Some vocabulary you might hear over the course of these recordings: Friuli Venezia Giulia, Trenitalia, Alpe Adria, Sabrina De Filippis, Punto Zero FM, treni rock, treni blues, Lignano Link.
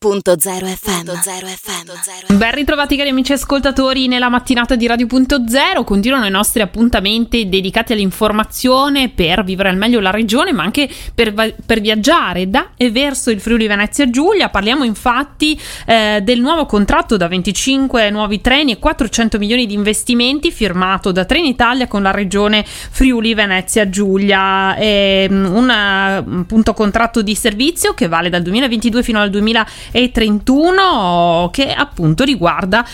Punto Zero FM. Punto Zero FM. Ben ritrovati cari amici ascoltatori nella mattinata di Radio Punto Zero. Continuano i nostri appuntamenti dedicati all'informazione per vivere al meglio la regione, ma anche per viaggiare da e verso il Friuli Venezia Giulia. Parliamo infatti del nuovo contratto da 25 nuovi treni e 400 milioni di investimenti firmato da Trenitalia con la regione Friuli Venezia Giulia. È un appunto contratto di servizio che vale dal 2022 fino al 2031, che appunto riguarda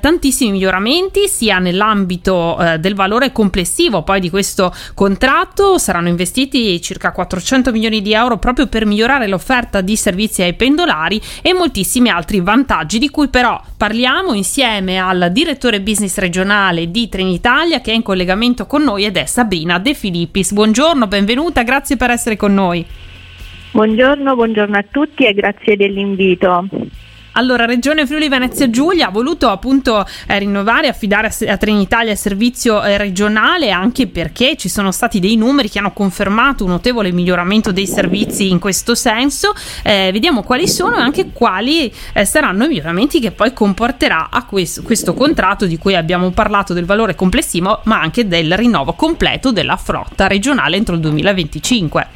tantissimi miglioramenti sia nell'ambito del valore complessivo poi di questo contratto. Saranno investiti circa 400 milioni di euro proprio per migliorare l'offerta di servizi ai pendolari e moltissimi altri vantaggi, di cui però parliamo insieme al direttore business regionale di Trenitalia, che è in collegamento con noi, ed è Sabrina De Filippis. Buongiorno, benvenuta, grazie per essere con noi. Buongiorno a tutti e grazie dell'invito. Allora, Regione Friuli Venezia Giulia ha voluto appunto rinnovare e affidare a Trenitalia il servizio regionale, anche perché ci sono stati dei numeri che hanno confermato un notevole miglioramento dei servizi in questo senso. Vediamo quali sono e anche quali saranno i miglioramenti che poi comporterà a questo contratto di cui abbiamo parlato, del valore complessivo ma anche del rinnovo completo della flotta regionale entro il 2025.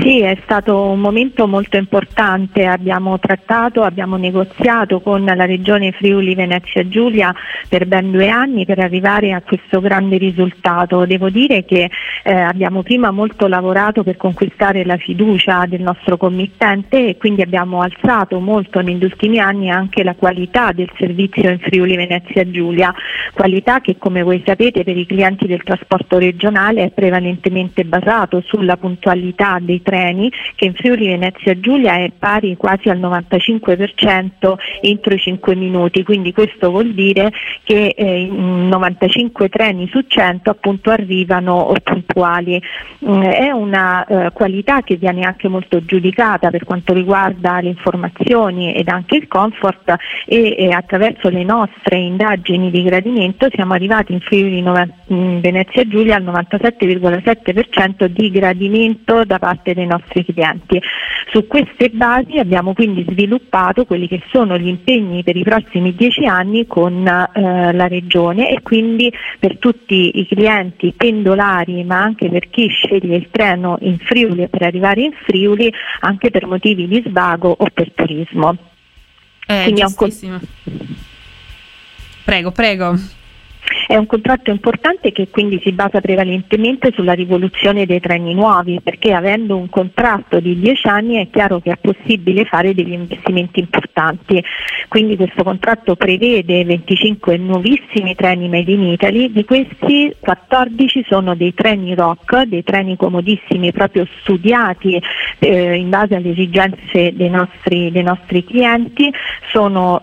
Sì, è stato un momento molto importante, abbiamo negoziato con la Regione Friuli Venezia Giulia per ben 2 anni per arrivare a questo grande risultato. Devo dire che abbiamo prima molto lavorato per conquistare la fiducia del nostro committente e quindi abbiamo alzato molto negli ultimi anni anche la qualità del servizio in Friuli Venezia Giulia, qualità che, come voi sapete, per i clienti del trasporto regionale è prevalentemente basato sulla puntualità dei treni, che in Friuli Venezia Giulia è pari quasi al 95% entro i 5 minuti, quindi questo vuol dire che 95 treni su 100 appunto arrivano puntuali. È una qualità che viene anche molto giudicata per quanto riguarda le informazioni ed anche il comfort, e attraverso le nostre indagini di gradimento siamo arrivati in Friuli Venezia Giulia al 97,7% di gradimento da parte dei nostri clienti. Su queste basi abbiamo quindi sviluppato quelli che sono gli impegni per i prossimi 10 anni con la Regione, e quindi per tutti i clienti pendolari ma anche per chi sceglie il treno in Friuli per arrivare in Friuli anche per motivi di svago o per turismo. Prego. È un contratto importante che quindi si basa prevalentemente sulla rivoluzione dei treni nuovi, perché avendo un contratto di 10 anni è chiaro che è possibile fare degli investimenti importanti. Quindi questo contratto prevede 25 nuovissimi treni made in Italy, di questi 14 sono dei treni rock, dei treni comodissimi proprio studiati in base alle esigenze dei nostri clienti. Sono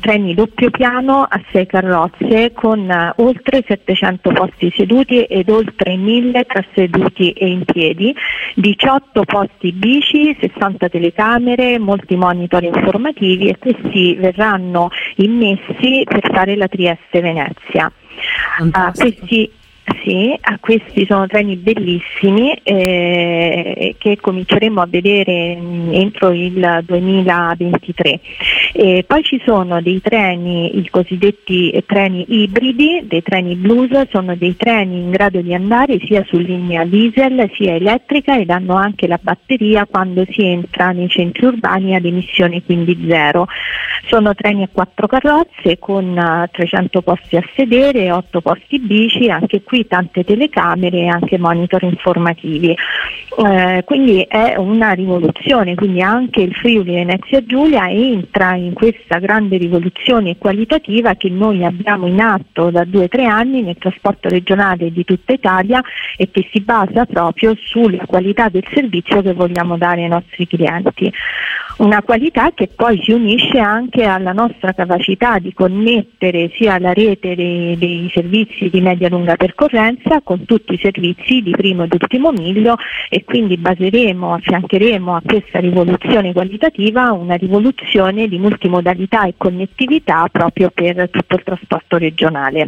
treni doppio piano a 6 carrozze con oltre 700 posti seduti ed oltre 1000 tra seduti e in piedi, 18 posti bici, 60 telecamere, molti monitor informativi, e questi verranno immessi per fare la Trieste-Venezia. A questi sono treni bellissimi che cominceremo a vedere entro il 2023. Poi ci sono dei treni, i cosiddetti treni ibridi, dei treni blues, sono dei treni in grado di andare sia su linea diesel sia elettrica, ed hanno anche la batteria quando si entra nei centri urbani ad emissione quindi zero. Sono treni a 4 carrozze con 300 posti a sedere, 8 posti bici, anche qui tante telecamere e anche monitor informativi. Quindi è una rivoluzione, quindi anche il Friuli Venezia Giulia entra in questa grande rivoluzione qualitativa che noi abbiamo in atto da 2-3 anni nel trasporto regionale di tutta Italia, e che si basa proprio sulla qualità del servizio che vogliamo dare ai nostri clienti. Una qualità che poi si unisce anche alla nostra capacità di connettere sia la rete dei servizi di media-lunga percorrenza con tutti i servizi di primo ed ultimo miglio, e quindi affiancheremo a questa rivoluzione qualitativa una rivoluzione di multimodalità e connettività proprio per tutto il trasporto regionale.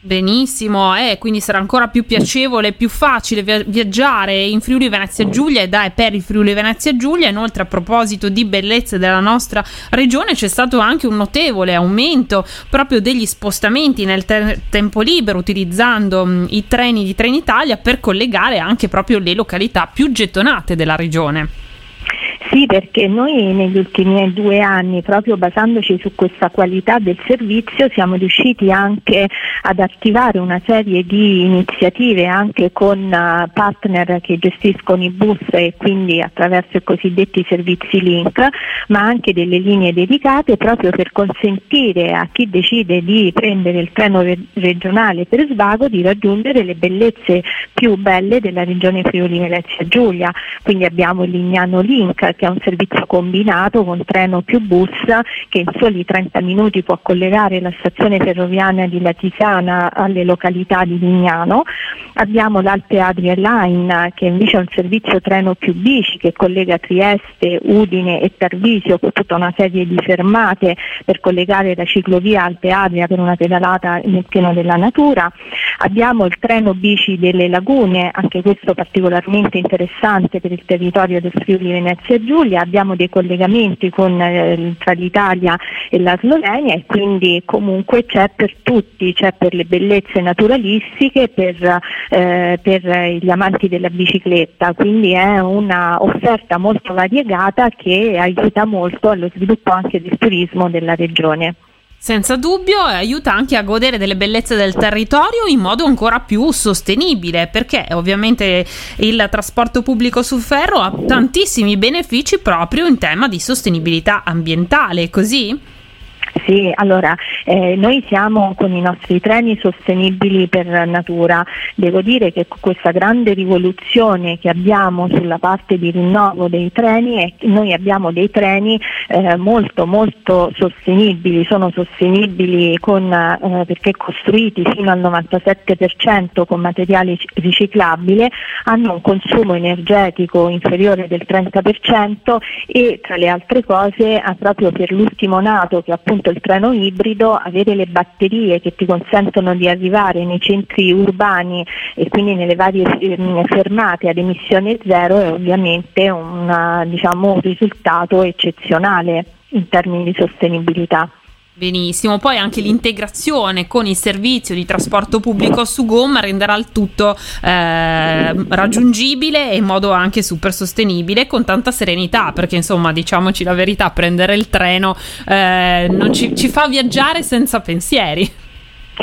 Benissimo, quindi sarà ancora più piacevole, più facile viaggiare in Friuli Venezia Giulia e da e per il Friuli Venezia Giulia. Inoltre, a proposito di bellezza della nostra regione, c'è stato anche un notevole aumento proprio degli spostamenti nel tempo libero, utilizzando i treni di Trenitalia per collegare anche proprio le località più gettonate della regione. Sì, perché noi negli ultimi 2 anni, proprio basandoci su questa qualità del servizio, siamo riusciti anche ad attivare una serie di iniziative anche con partner che gestiscono i bus e quindi attraverso i cosiddetti servizi link, ma anche delle linee dedicate proprio per consentire a chi decide di prendere il treno regionale per svago di raggiungere le bellezze più belle della regione Friuli Venezia Giulia. Quindi abbiamo il Lignano Link, che è un servizio combinato con treno più bus, che in soli 30 minuti può collegare la stazione ferroviaria di Latisana alle località di Lignano. Abbiamo l'Alpe Adria Line, che invece è un servizio treno più bici, che collega Trieste, Udine e Tarvisio con tutta una serie di fermate per collegare la ciclovia Alpe Adria per una pedalata nel pieno della natura. Abbiamo il treno bici delle lagune, anche questo particolarmente interessante per il territorio del Friuli Venezia Giulia. Abbiamo dei collegamenti tra l'Italia e la Slovenia, e quindi comunque c'è per tutti, c'è per le bellezze naturalistiche, per gli amanti della bicicletta, quindi è una offerta molto variegata che aiuta molto allo sviluppo anche del turismo della regione. Senza dubbio, aiuta anche a godere delle bellezze del territorio in modo ancora più sostenibile, perché ovviamente il trasporto pubblico su ferro ha tantissimi benefici proprio in tema di sostenibilità ambientale, così? Sì, allora noi siamo con i nostri treni sostenibili per natura. Devo dire che questa grande rivoluzione che abbiamo sulla parte di rinnovo dei treni è che noi abbiamo dei treni molto molto sostenibili, sono sostenibili perché costruiti fino al 97% con materiali riciclabile, hanno un consumo energetico inferiore del 30% e tra le altre cose, proprio per l'ultimo nato che appunto il treno ibrido, avere le batterie che ti consentono di arrivare nei centri urbani e quindi nelle varie fermate ad emissione zero è ovviamente un risultato eccezionale in termini di sostenibilità. Benissimo, poi anche l'integrazione con il servizio di trasporto pubblico su gomma renderà il tutto raggiungibile e in modo anche super sostenibile, con tanta serenità, perché insomma, diciamoci la verità, prendere il treno non ci fa viaggiare senza pensieri.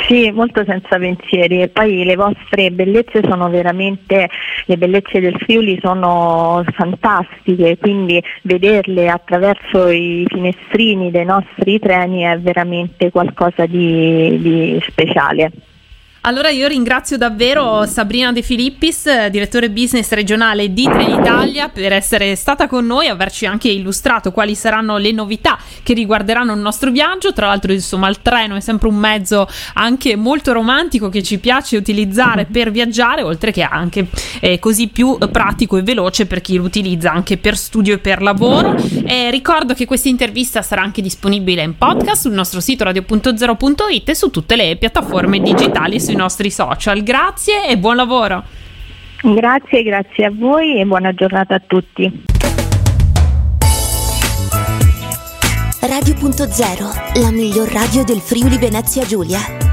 Sì, molto senza pensieri, e poi le vostre bellezze sono veramente, le bellezze del Friuli sono fantastiche, quindi vederle attraverso i finestrini dei nostri treni è veramente qualcosa di speciale. Allora io ringrazio davvero Sabrina De Filippis, direttore business regionale di Trenitalia, per essere stata con noi e averci anche illustrato quali saranno le novità che riguarderanno il nostro viaggio. Tra l'altro, insomma, il treno è sempre un mezzo anche molto romantico che ci piace utilizzare per viaggiare, oltre che anche così più pratico e veloce per chi lo utilizza anche per studio e per lavoro. Ricordo che questa intervista sarà anche disponibile in podcast sul nostro sito radio.0.it e su tutte le piattaforme digitali, sui nostri social. Grazie e buon lavoro. Grazie a voi e buona giornata a tutti. Radio.0, la miglior radio del Friuli Venezia Giulia.